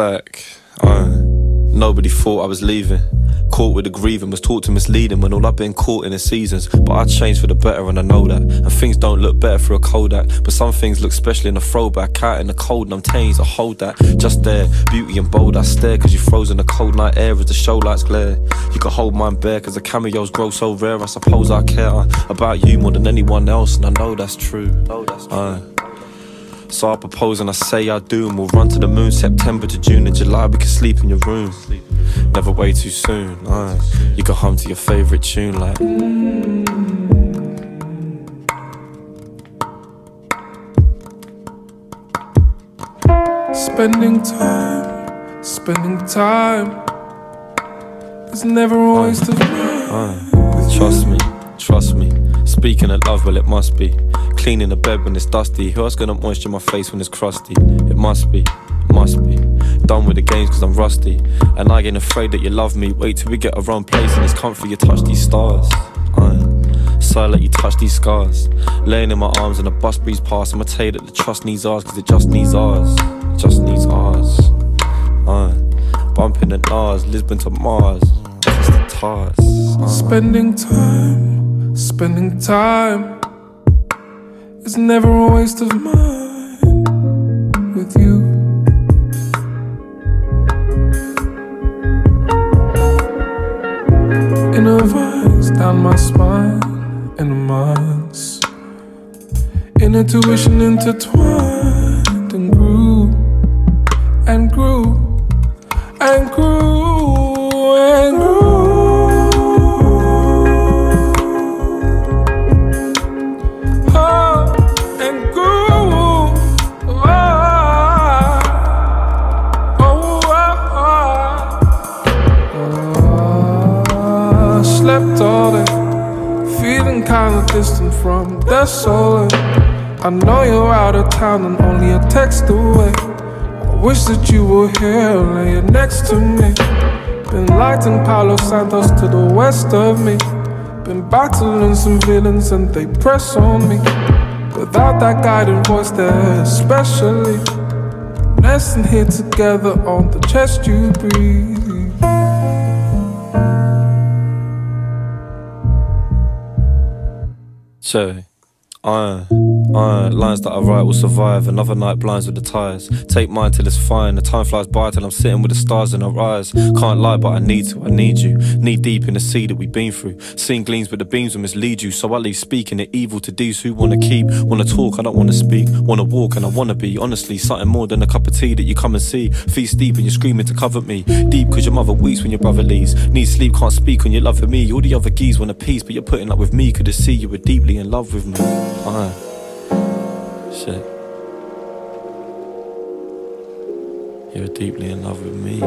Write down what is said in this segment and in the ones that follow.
back. Nobody thought I was leaving. Caught with the grieving, was taught to misleading when all I've been caught in the seasons. But I changed for the better and I know that. And things don't look better through a Kodak, but some things look special in a throwback. Out in the cold and I'm teens, I hold that. Just there, beauty and bold, I stare. Cause you froze in the cold night air as the show lights glare. You can hold mine bare cause the cameos grow so rare. I suppose I care about you more than anyone else, and I know that's true. So I propose and I say I do, and we'll run to the moon. September to June and July, we can sleep in your room. Never way too soon. You go home to your favourite tune like. Spending time is never a waste of time. Trust me. Speaking of love, well it must be. Cleaning the bed when it's dusty. Who else gonna moisture my face when it's crusty? It must be. Done with the games cause I'm rusty. And I ain't afraid that you love me. Wait till we get a wrong place and it's comfy you touch these stars. So I let you touch these scars. Laying in my arms and a bus breeze past. I'ma tell you that the trust needs ours cause it just needs ours. Bumping the Nars, Lisbon to Mars. Just the Tars. Spending time is never a waste of mine with you. Inner vines down my spine, inner minds, inner tuition intertwined and grew. All day, feeling kinda distant from the solar. I know you're out of town and only a text away. I wish that you were here laying next to me. Been lighting Palo Santos to the west of me. Been battling some villains and they press on me. Without that guiding voice there especially. Nesting here together on the chest you breathe. Lines that I write will survive. Another night blinds with the tires. Take mine till it's fine. The time flies by till I'm sitting with the stars in our eyes. Can't lie but I need you. Knee deep in the sea that we've been through. Seen gleams but the beams will mislead you. So I leave speaking the evil to these who wanna talk, I don't wanna speak. Wanna walk and I wanna be. Honestly, something more than a cup of tea that you come and see. Feet deep and you're screaming to cover me. Deep cause your mother weeps when your brother leaves. Need sleep, can't speak when you're loving me. All the other geese want a piece but you're putting up with me. Could have seen you were deeply in love with me. Shit. You're deeply in love with me.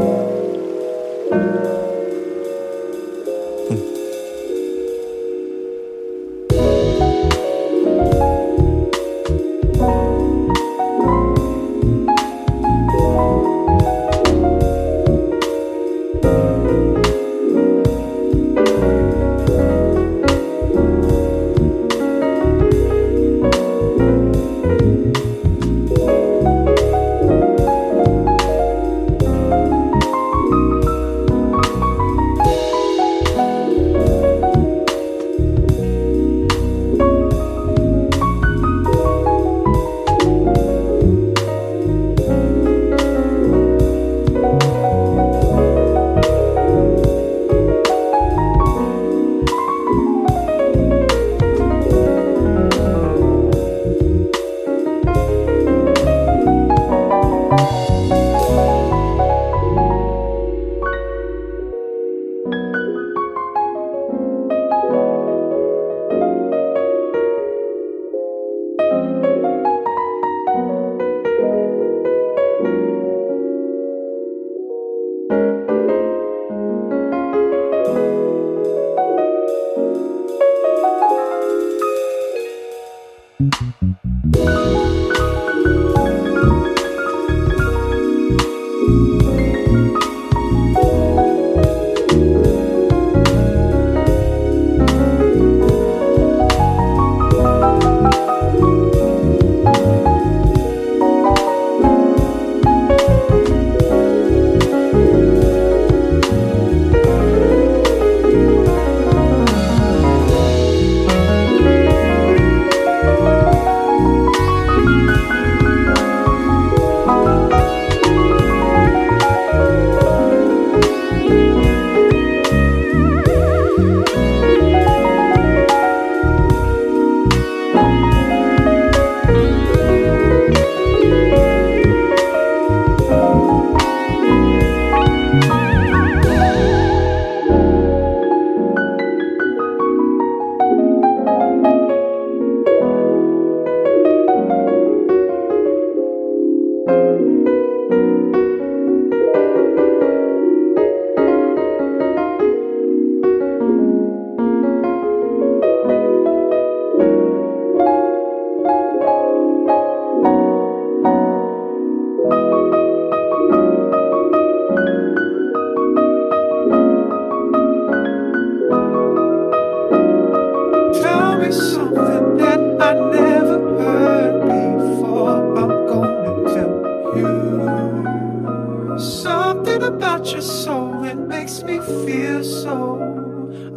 your soul, it makes me feel so.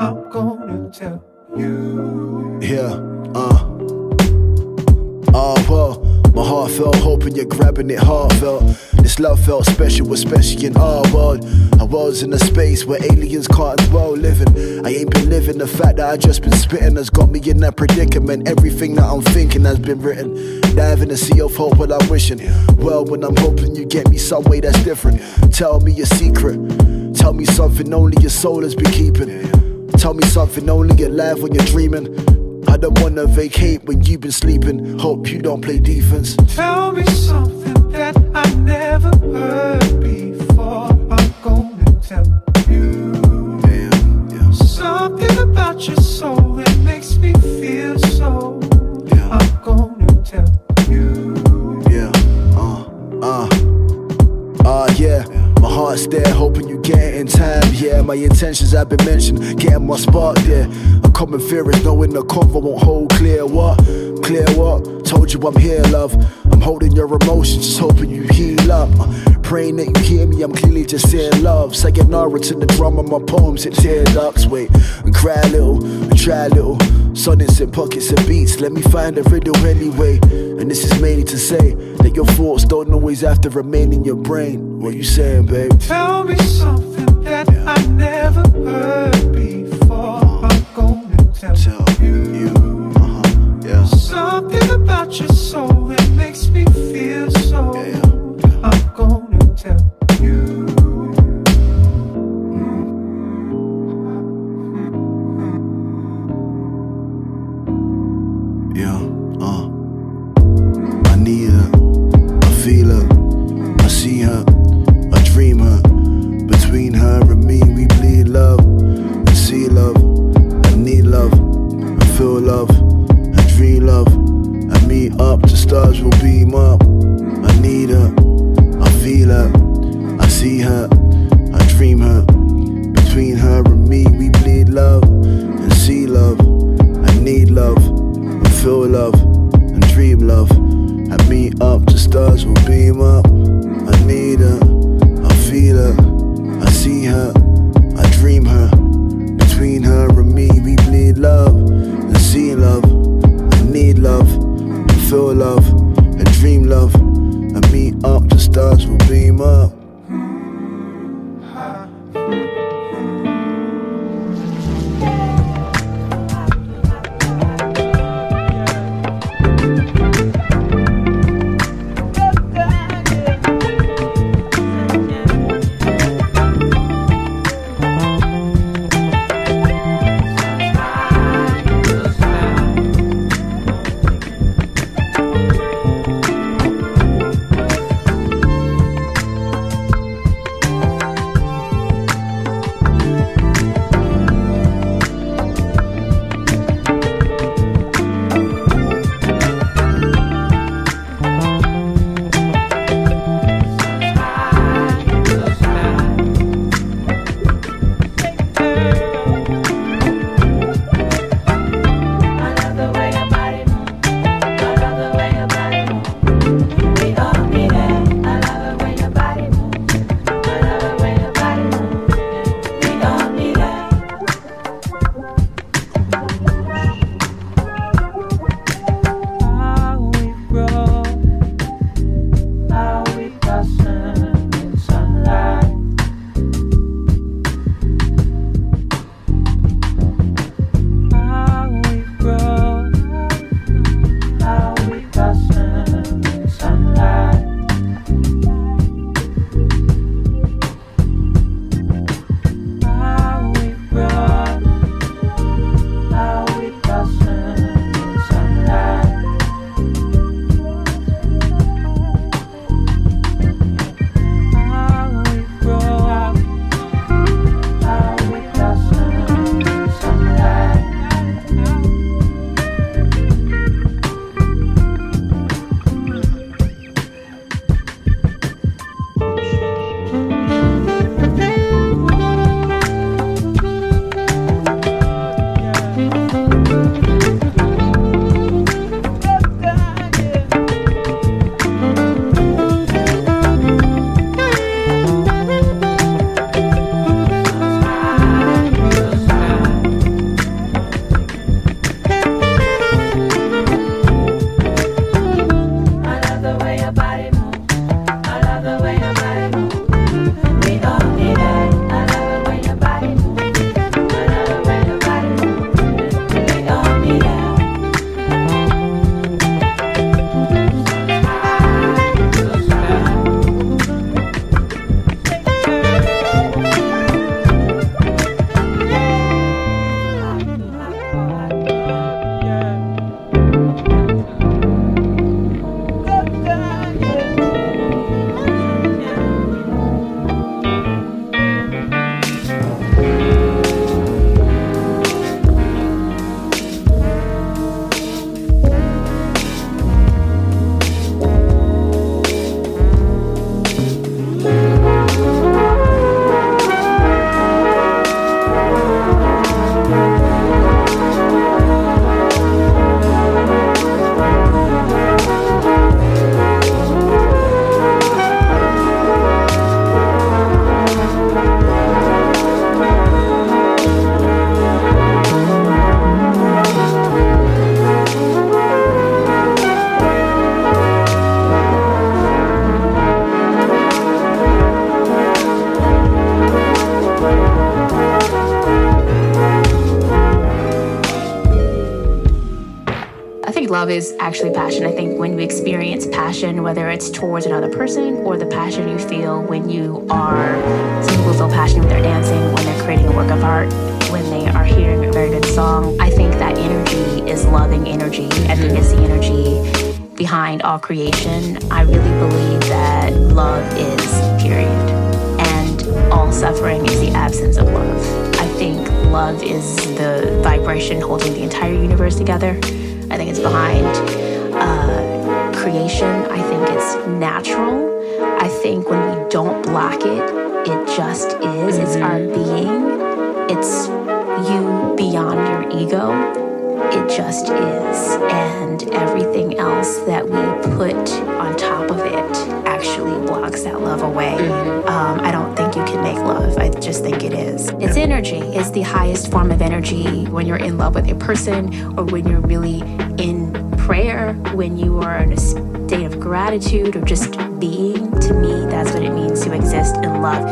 I'm gonna tell you. Yeah, my heart felt hoping you're grabbing it heartfelt. This love felt special, especially in our world. I was in a space where aliens can't dwell living. I ain't been living, the fact that I just been spitting has got me in that predicament. Everything that I'm thinking has been written. Dive in a sea of hope while I'm wishing. Well, when I'm hoping you get me some way that's different. Tell me your secret. Tell me something only your soul has been keeping. Tell me something only you're alive when you're dreaming. I don't wanna vacate when you've been sleeping. Hope you don't play defense. Tell me something that I never heard before. I'm gonna tell you. Yeah. Something about your soul that makes me feel so. Yeah. I'm gonna tell you. Yeah. My heart's there, hoping you get it in time. Yeah, my intentions have been mentioned, getting my spark there. A common fear is knowing the convo won't hold clear. What? Clear what? Told you I'm here, love. I'm holding your emotions, just hoping you heal up. Praying that you hear me, I'm clearly just in love. Sayonara to the drum of my poems, it tear ducts. Wait, and cry a little, and try a little. Sonnets and pockets and beats, let me find a riddle anyway. And this is mainly to say that your thoughts don't always have to remain in your brain. What you saying, babe? Tell me something that I never heard before. I'm gonna tell you. Something about your soul that makes me feel so. I'm gonna tell you. Yeah, I need her, I feel her, I see her, I dream her. Between her and me we bleed love, I see love, I need love, I feel love, I dream love, I meet up, the stars will beam up. I need her, I feel her, I see her, I dream her. Between her and me, we bleed love and see love. I need love, I feel love, and dream love. I meet up, the stars will beam up. I need her, I feel her, I see her, I dream her. Between her and me, we bleed love and see love. I need love, I feel love, and dream love. I meet up, the stars will beam up. love is actually passion. I think when you experience passion, whether it's towards another person or the passion you feel when you are, some people feel passionate when they're dancing, when they're creating a work of art, when they are hearing a very good song. I think that energy is loving energy. I think it's the energy behind all creation. I really believe that love is period. And all suffering is the absence of love. I think love is the vibration holding the entire universe together. I think it's behind creation. I think it's natural. I think when we don't block it, it just is. It's our being. It's you beyond your ego. It just is. And everything else that we put on top of it actually blocks that love away. I don't think you can make love. I just think it is. It's energy. It's the highest form of energy when you're in love with a person, or when you're really in prayer, when you are in a state of gratitude or just being. To me, that's what it means to exist in love.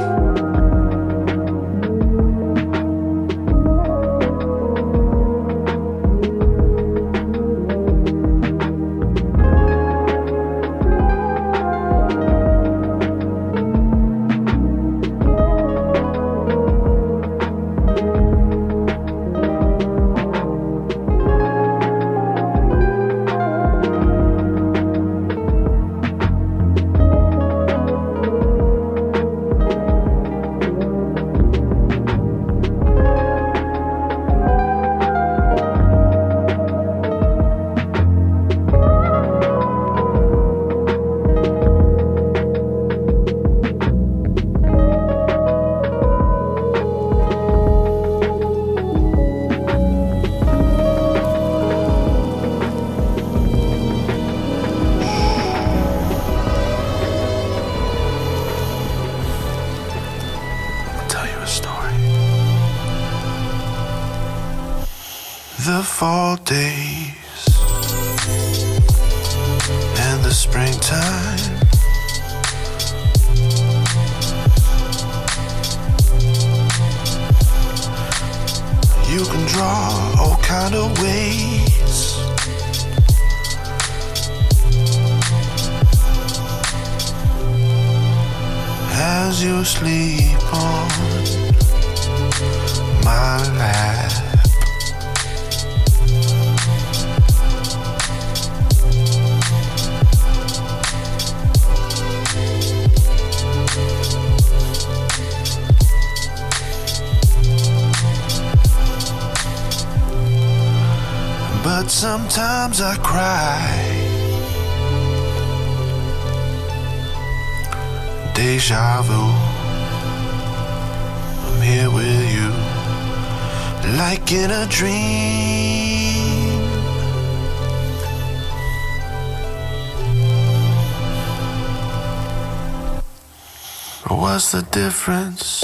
Fall days and the springtime, you can draw all kind of ways. As you sleep on my lap, but sometimes I cry. Deja vu, I'm here with you, like in a dream. What's the difference?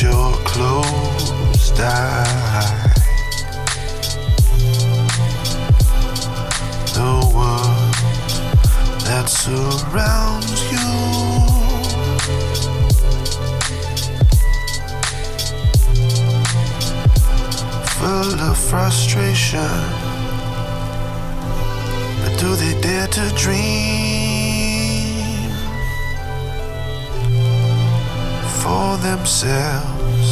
Your closed eye, the world that surrounds you, full of frustration, but do they dare to dream for themselves,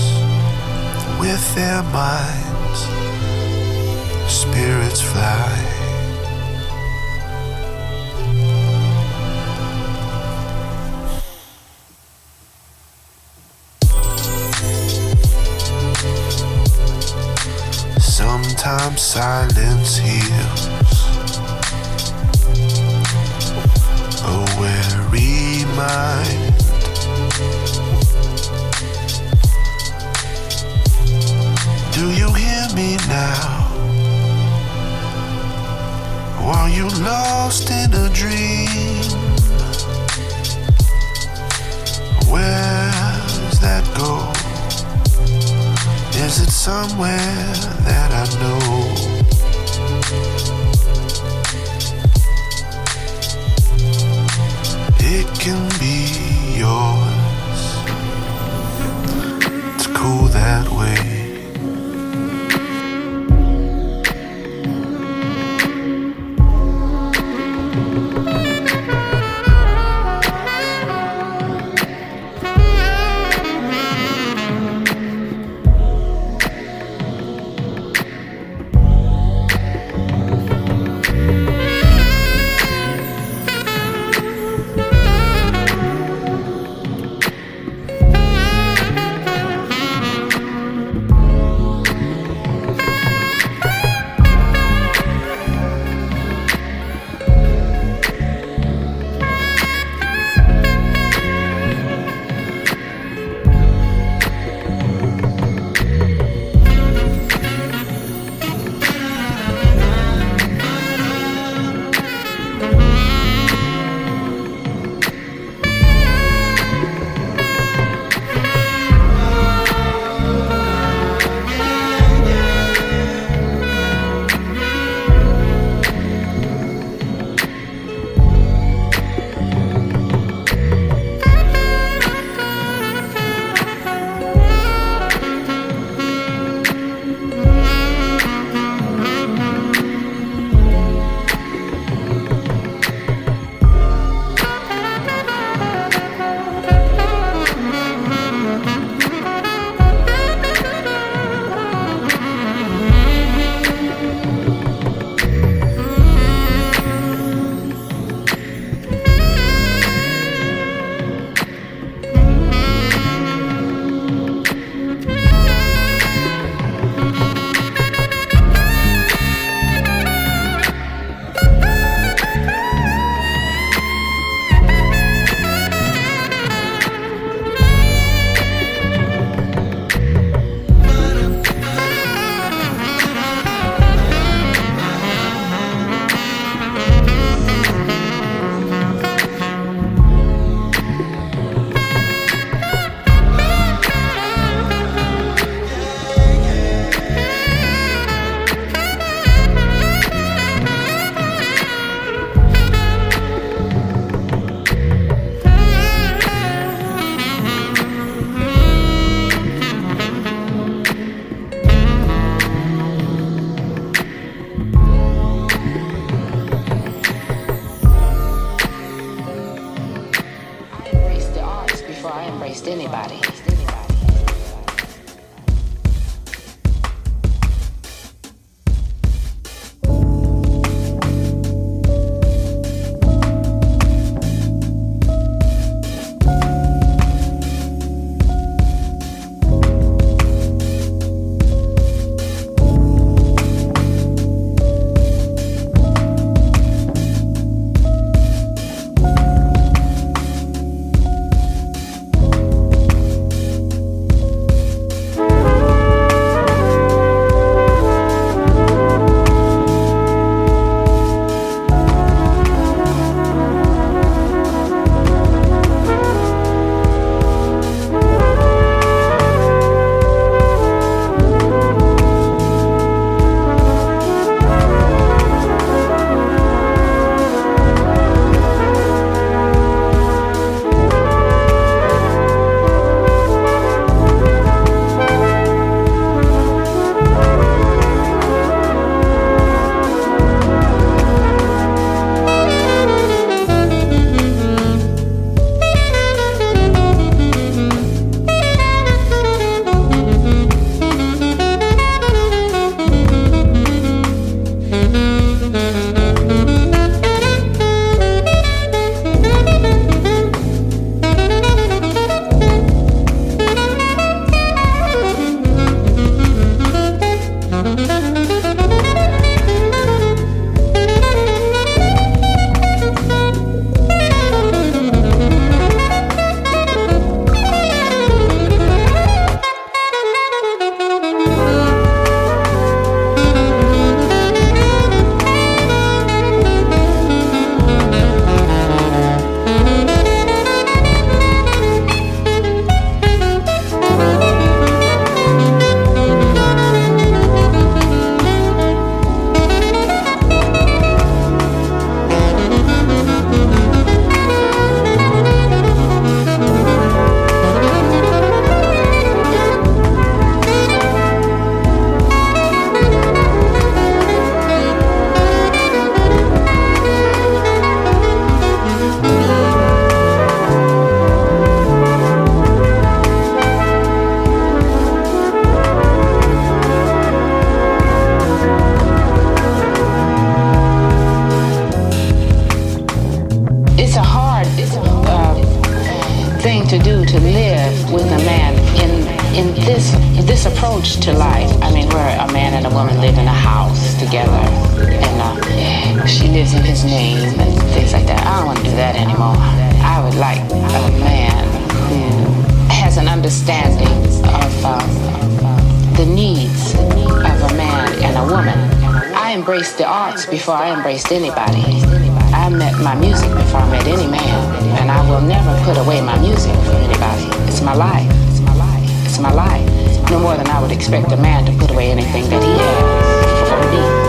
with their minds, spirits fly. Sometimes silence heals a weary mind. Do you hear me now? While you lost in a dream? Where Is it somewhere that I know? It can be yours. It's cool that way. to live with a man in this approach to life. I mean, where a man and a woman live in a house together, and she lives in his name and things like that. I don't want to do that anymore. I would like a man who has an understanding of the needs of a man and a woman. I embraced the arts before I embraced anybody. I met my music before I met any man, and I will never put away my music for anybody. It's my life. It's my life. It's my life. No more than I would expect a man to put away anything that he has for me.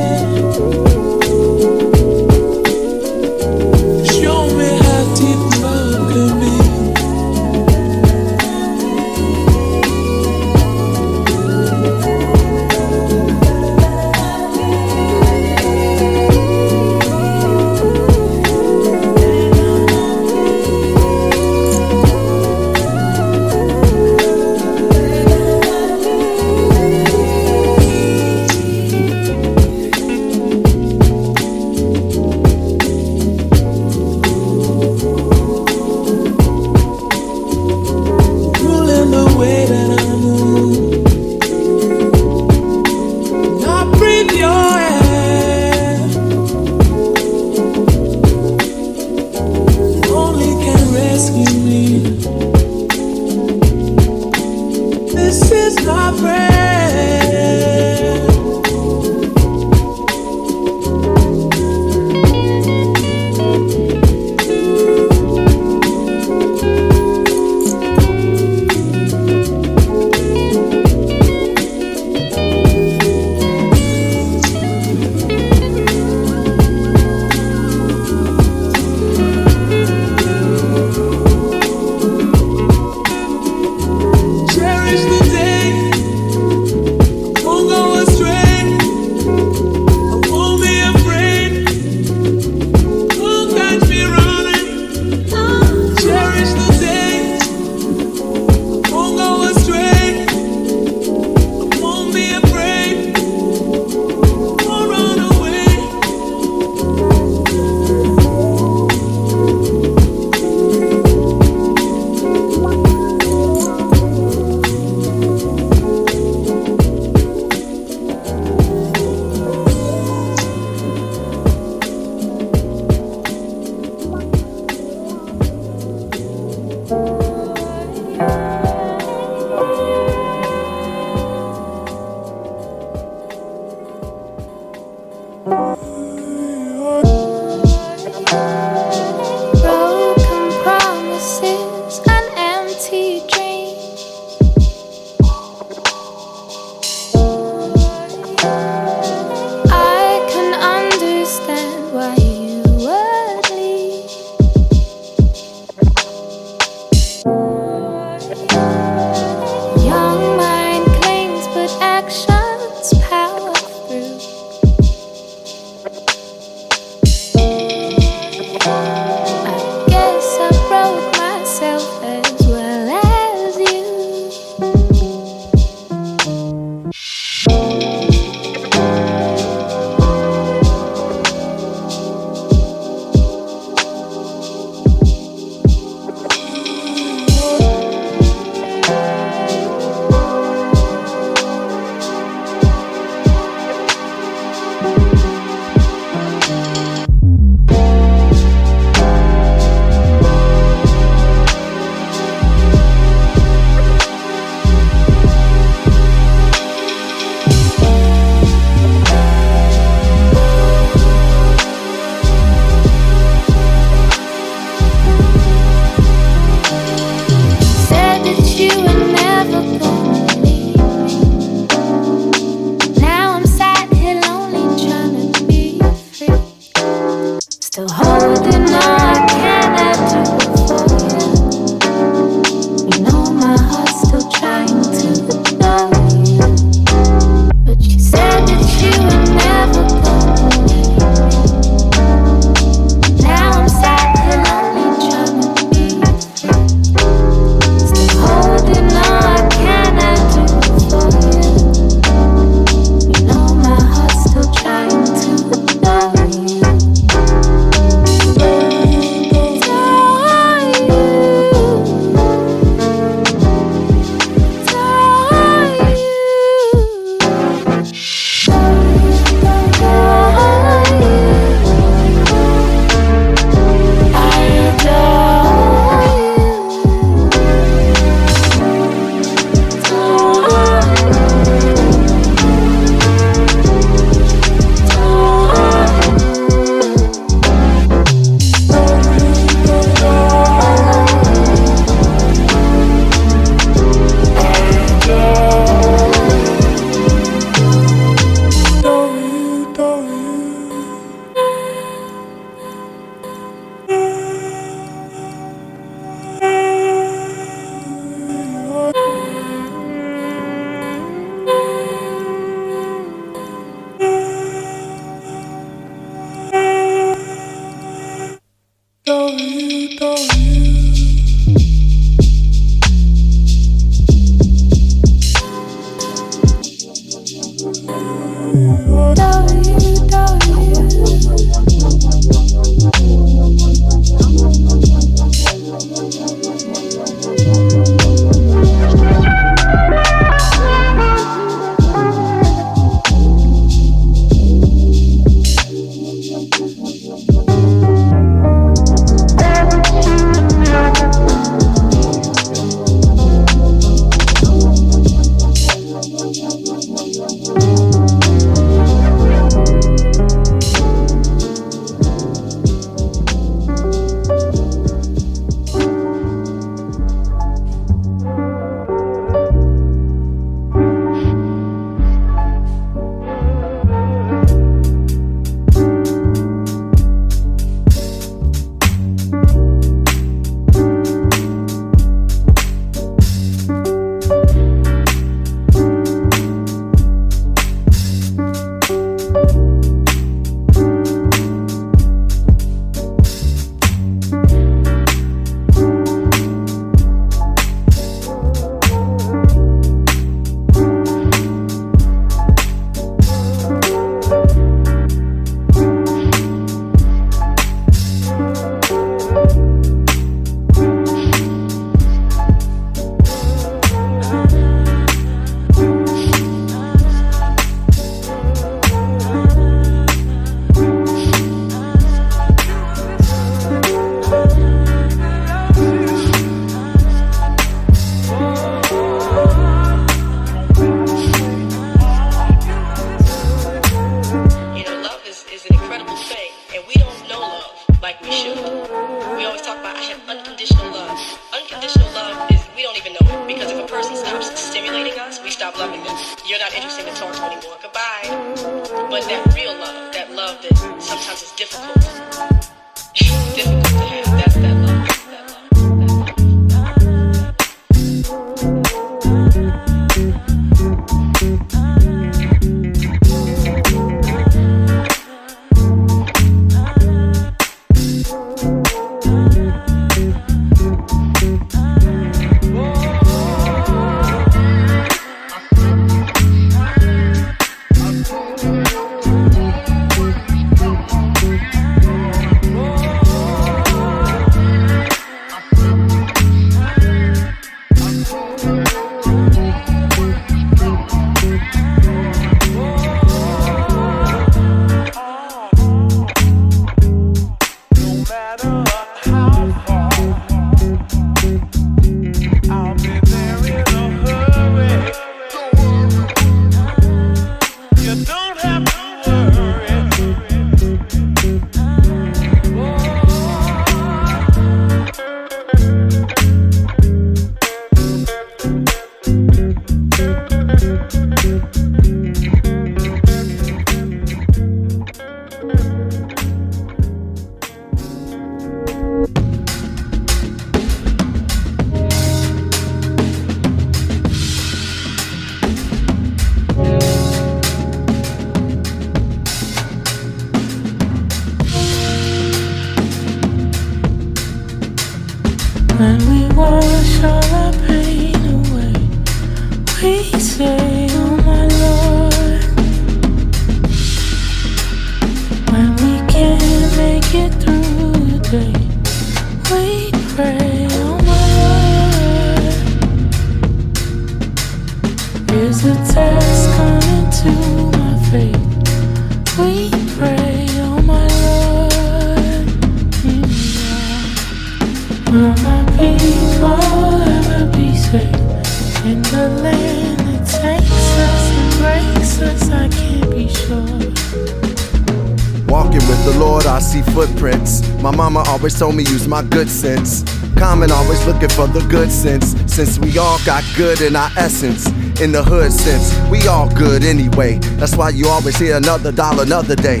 Always told me use my good sense. Common always looking for the good sense. Since we all got good in our essence. In the hood sense, we all good anyway. That's why you always hear another dollar another day.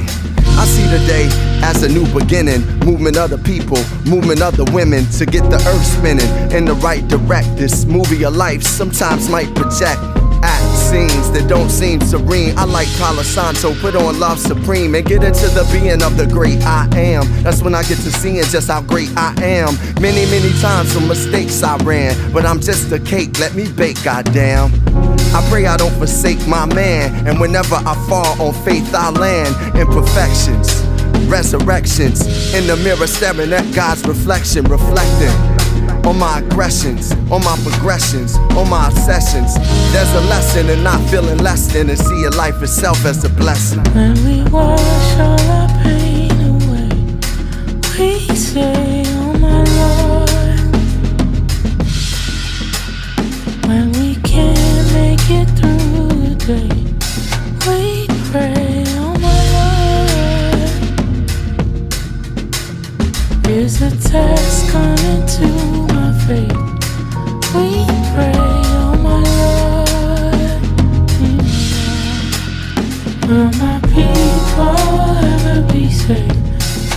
I see the day as a new beginning. Movement of the people, movement of the women. To get the earth spinning in the right direct. This movie of life sometimes might project. Act scenes that don't seem serene. I like Palo Santo, put on Love Supreme and get into the being of the great I am. That's when I get to seeing just how great I am. Many, many times from mistakes I ran, but I'm just a cake, let me bake, goddamn. I pray I don't forsake my man, and whenever I fall on faith I land. Imperfections, resurrections, in the mirror staring at God's reflection, reflecting on my aggressions, on my progressions, on my obsessions. There's a lesson in not feeling less than, and seeing life itself as a blessing. When we wash all our pain away, Here's a text coming to my feet. We pray, oh my Lord. Will my people ever be safe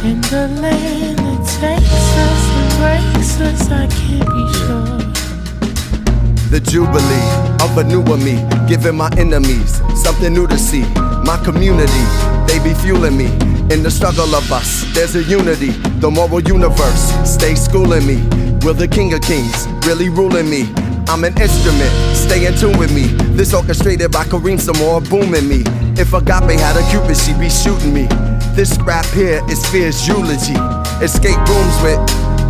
in the land that takes us and breaks us? I can't be sure. The jubilee of a newer me, giving my enemies something new to see. My community, they be fueling me. In the struggle of us, there's a unity. The moral universe, stay schooling me. Will the King of Kings really ruling me? I'm an instrument, stay in tune with me. This orchestrated by Kareem Samora booming me. If Agape had a Cupid, she'd be shooting me. This rap here is fierce eulogy. Escape rooms with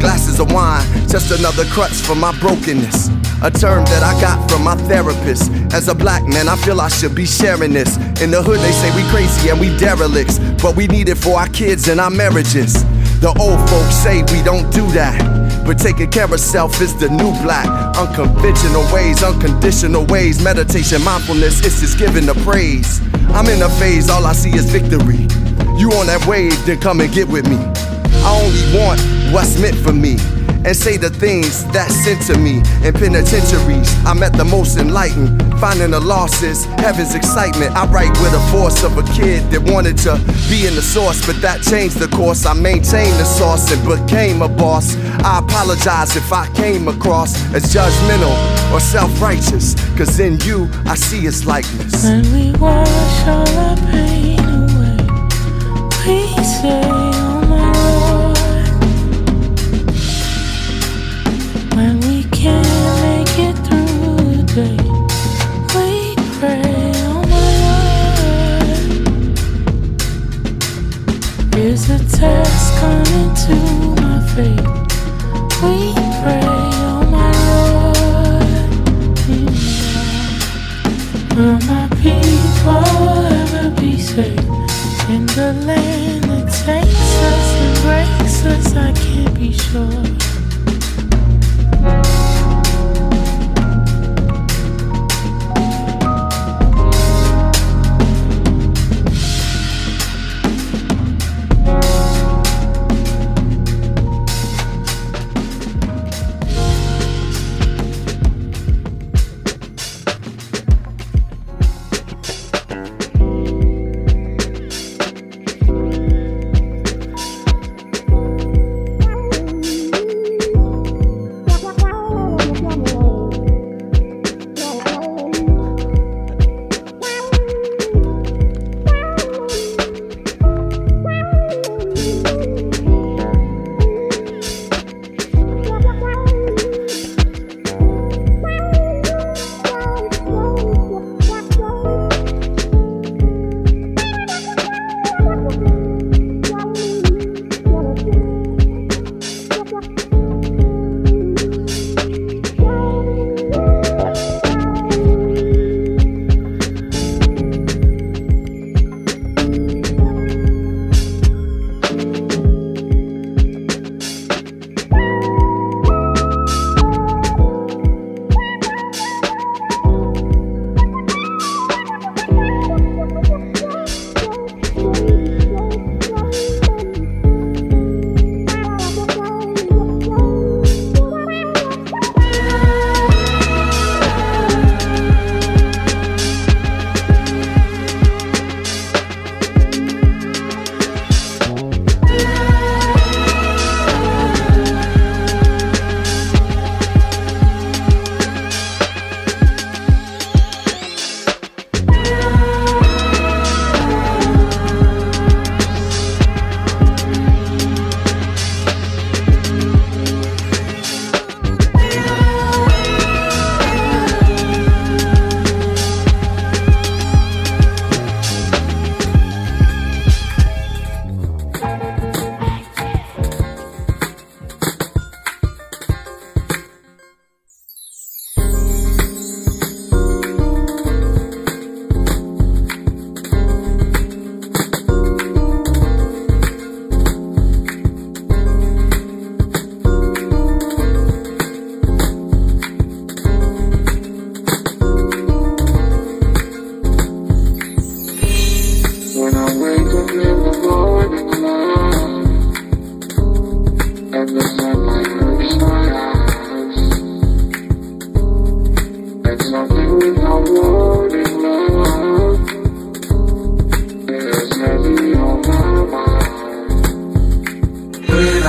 glasses of wine, just another crutch for my brokenness. A term that I got from my therapist. As a black man, I feel I should be sharing this. In the hood, they say we crazy and we derelicts, but we need it for our kids and our marriages. The old folks say we don't do that, but taking care of self is the new black. Unconventional ways, unconditional ways. Meditation, mindfulness, it's just giving the praise. I'm in a phase, all I see is victory. You on that wave, then come and get with me. I only want what's meant for me, and say the things that sent to me. In penitentiaries, I'm at the most enlightened, finding the losses, heaven's excitement. I write with the force of a kid that wanted to be in the source, but that changed the course. I maintained the source and became a boss. I apologize if I came across as judgmental or self-righteous, cause in you, I see his likeness. When we wash all our pain away, we say, when we can't make it through the day, we pray, oh my Lord. Here's a test coming to my faith. We pray, oh my Lord. Will my people ever be safe in the land that takes us and breaks us? I can't be sure.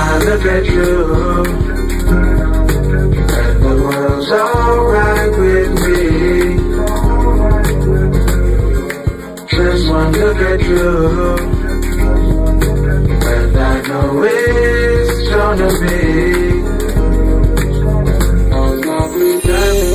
find a bedroom, and the world's alright with me. Just one look at you, and I know it's gonna be a lovely day.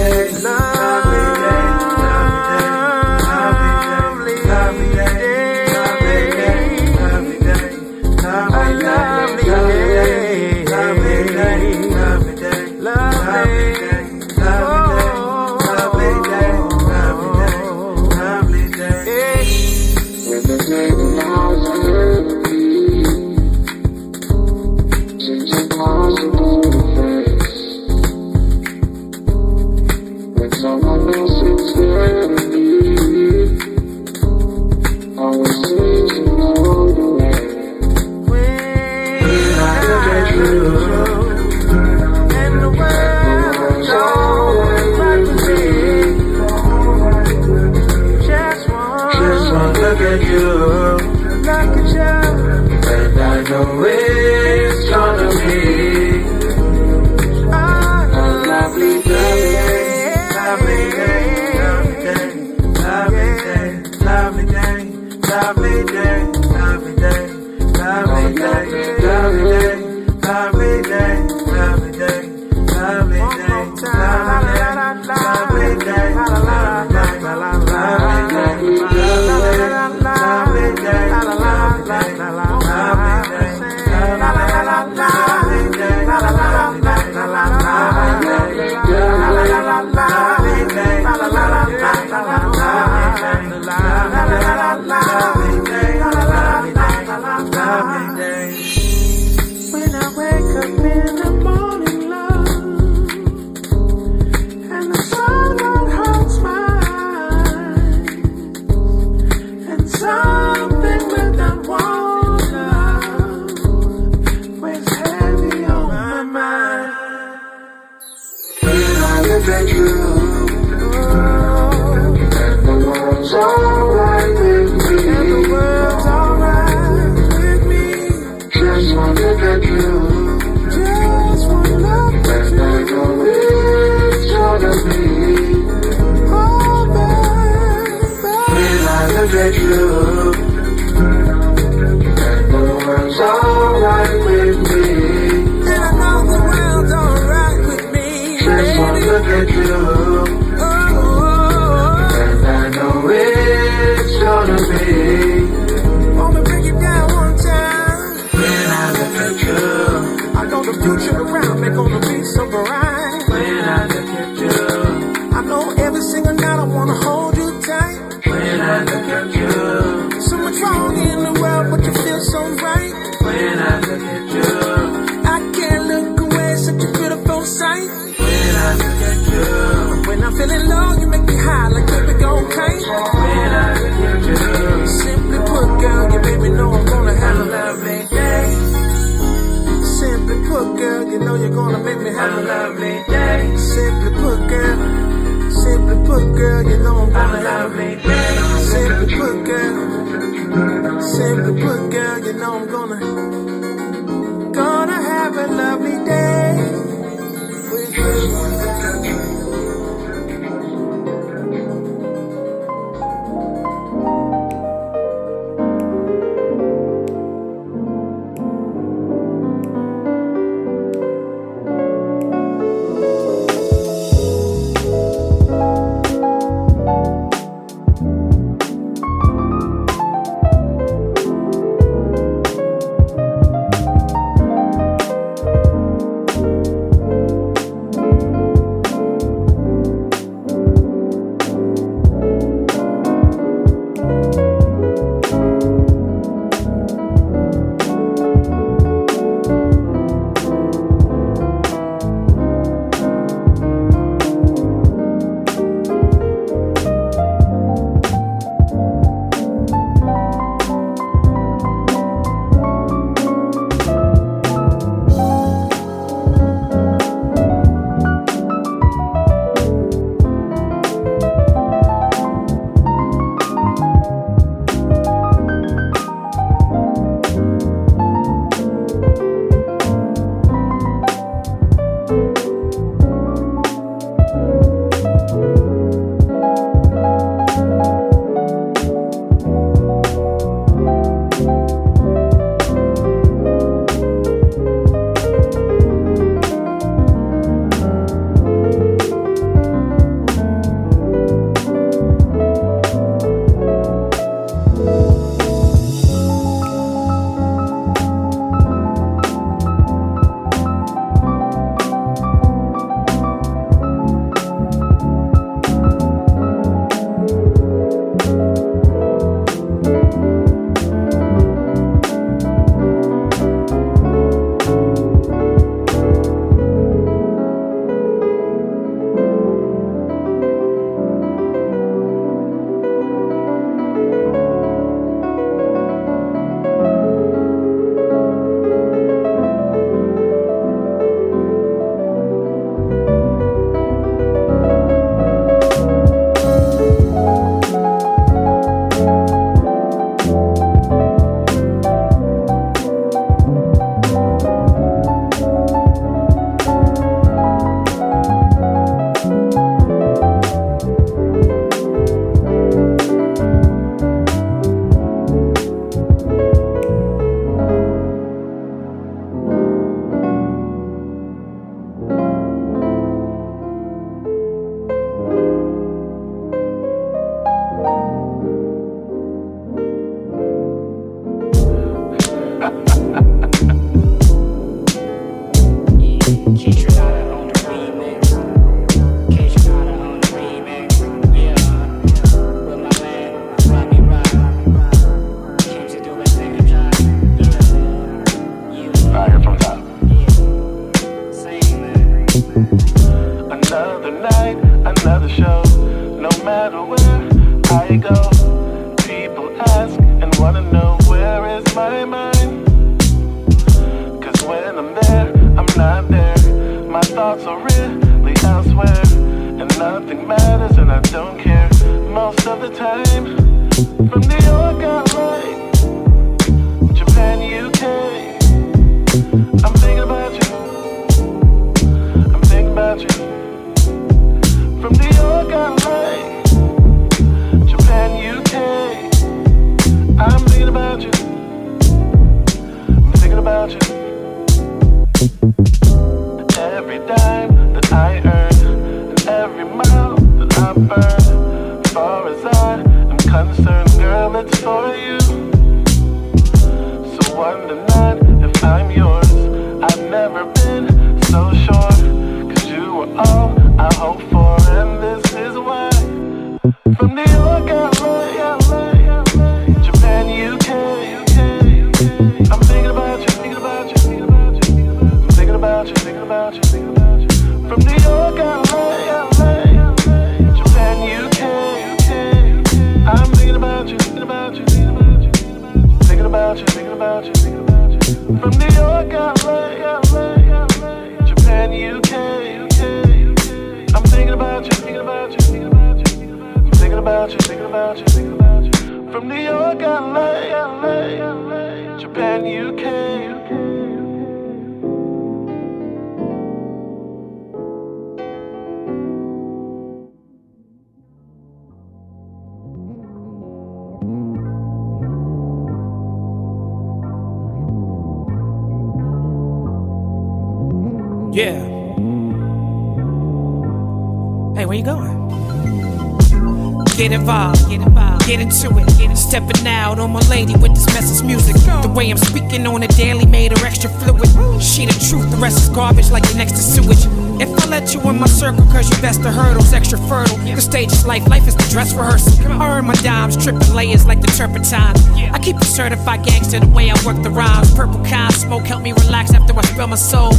Certified gangster, the way I work the rhymes. Purple kind, smoke help me relax after I spill my soul.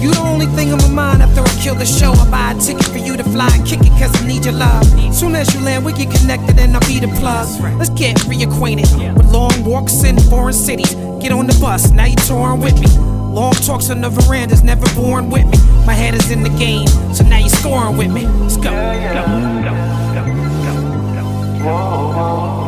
You the only thing on my mind after I kill the show. I buy a ticket for you to fly and kick it cause I need your love. Soon as you land, we get connected and I'll be the plug. Let's get reacquainted with long walks in foreign cities. Get on the bus, now you're touring with me. Long talks on the verandas, never boring with me. My head is in the game, so now you're scoring with me. Let's go, go, go, go, go, go.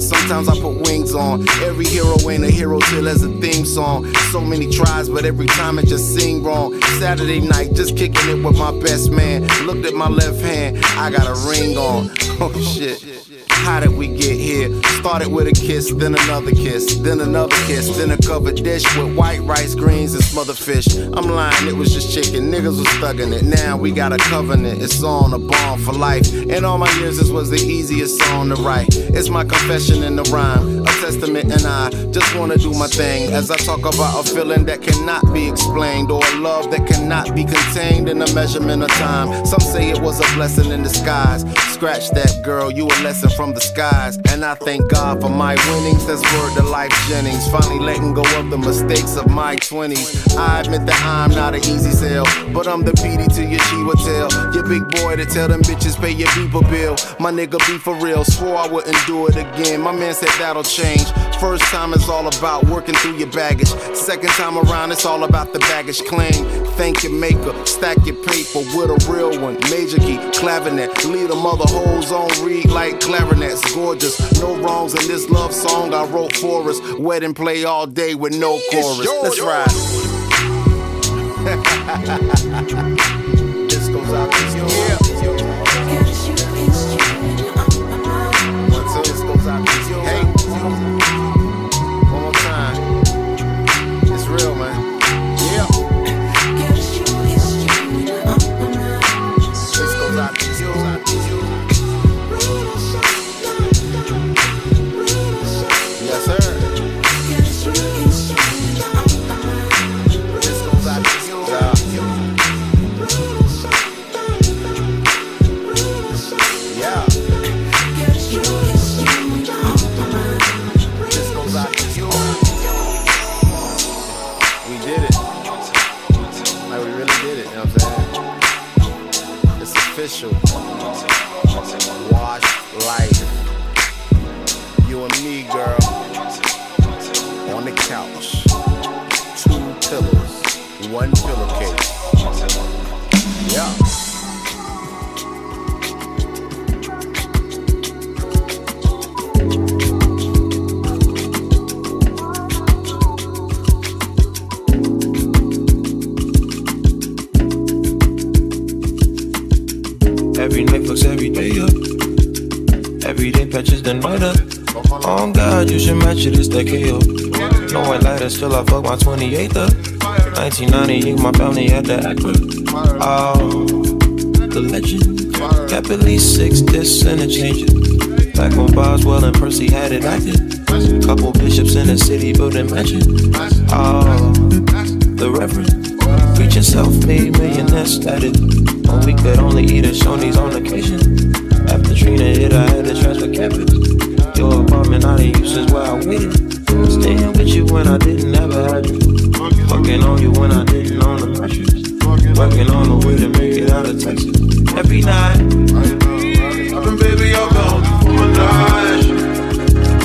Sometimes I put wings on. Every hero ain't a hero till there's a theme song. So many tries, but every time it just sing wrong. Saturday night, just kicking it with my best man. Looked at my left hand, I got a ring on. Oh shit, how did we get here? Started with a kiss, then another kiss, then another kiss, then a covered dish with white rice, greens, and smothered fish. I'm lying, it was just chicken, niggas was thugging it. Now we got a covenant, it's on a bond for life. In all my years, this was the easiest song to write. It's my confession in the rhyme. Testament, and I just wanna do my thing as I talk about a feeling that cannot be explained, or a love that cannot be contained in a measurement of time. Some say it was a blessing in disguise. Scratch that, girl, you a lesson from the skies. And I thank God for my winnings. That's word to Life Jennings. Finally letting go of the mistakes of my 20s. I admit that I'm not an easy sell, but I'm the PD to your Chiwa tail, your big boy to tell them bitches pay your beeper bill. My nigga be for real, swore I wouldn't do it again. My man said that'll change. First time it's all about working through your baggage. Second time around it's all about the baggage claim. Thank your maker, stack your paper with a real one. Major key, clavinet, leave the mother holes on read like clarinets. Gorgeous, no wrongs in this love song I wrote for us. Wet and play all day with no chorus. Let's ride. This goes out to you. This goes out to you. Hey, one more time. It's real, man. Official. Watch life. You and me, girl. On the couch. Two pillows. One pillowcase. Yeah. Every night fucks every day up. Every day patches the night up. Oh God, you should match it, it's that KO. No white lighters till I fuck my 28th up. 1998, my family had the Acura. Oh, the legend. Got at least 6 discs and a changer. Back when Boswell and Percy had it active. Couple bishops in the city building mansion. Oh, the reverend. Preaching self-made millionaire status. When we could only eat at Shoney's on occasion. After Trina hit, I had to transfer campus. Your apartment out of uses where I waited. Staying with you when I didn't ever have you. Fucking on you when I didn't own the mattress. Working on the way to make it out of Texas. Every night I've been baby, I'll go for my night.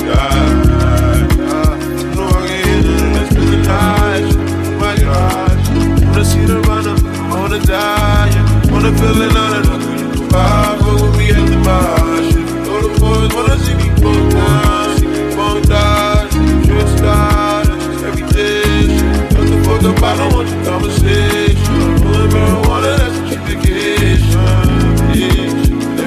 God, no, I can't do this for the night. My God, wanna see the runner, wanna die. Wanna feel another vibe, but we'll be at the bar. All the boys wanna see me bump down, see me bump down. Should start, every day. What the fuck up, I don't want your conversation. Pulling marijuana, that's a vacation.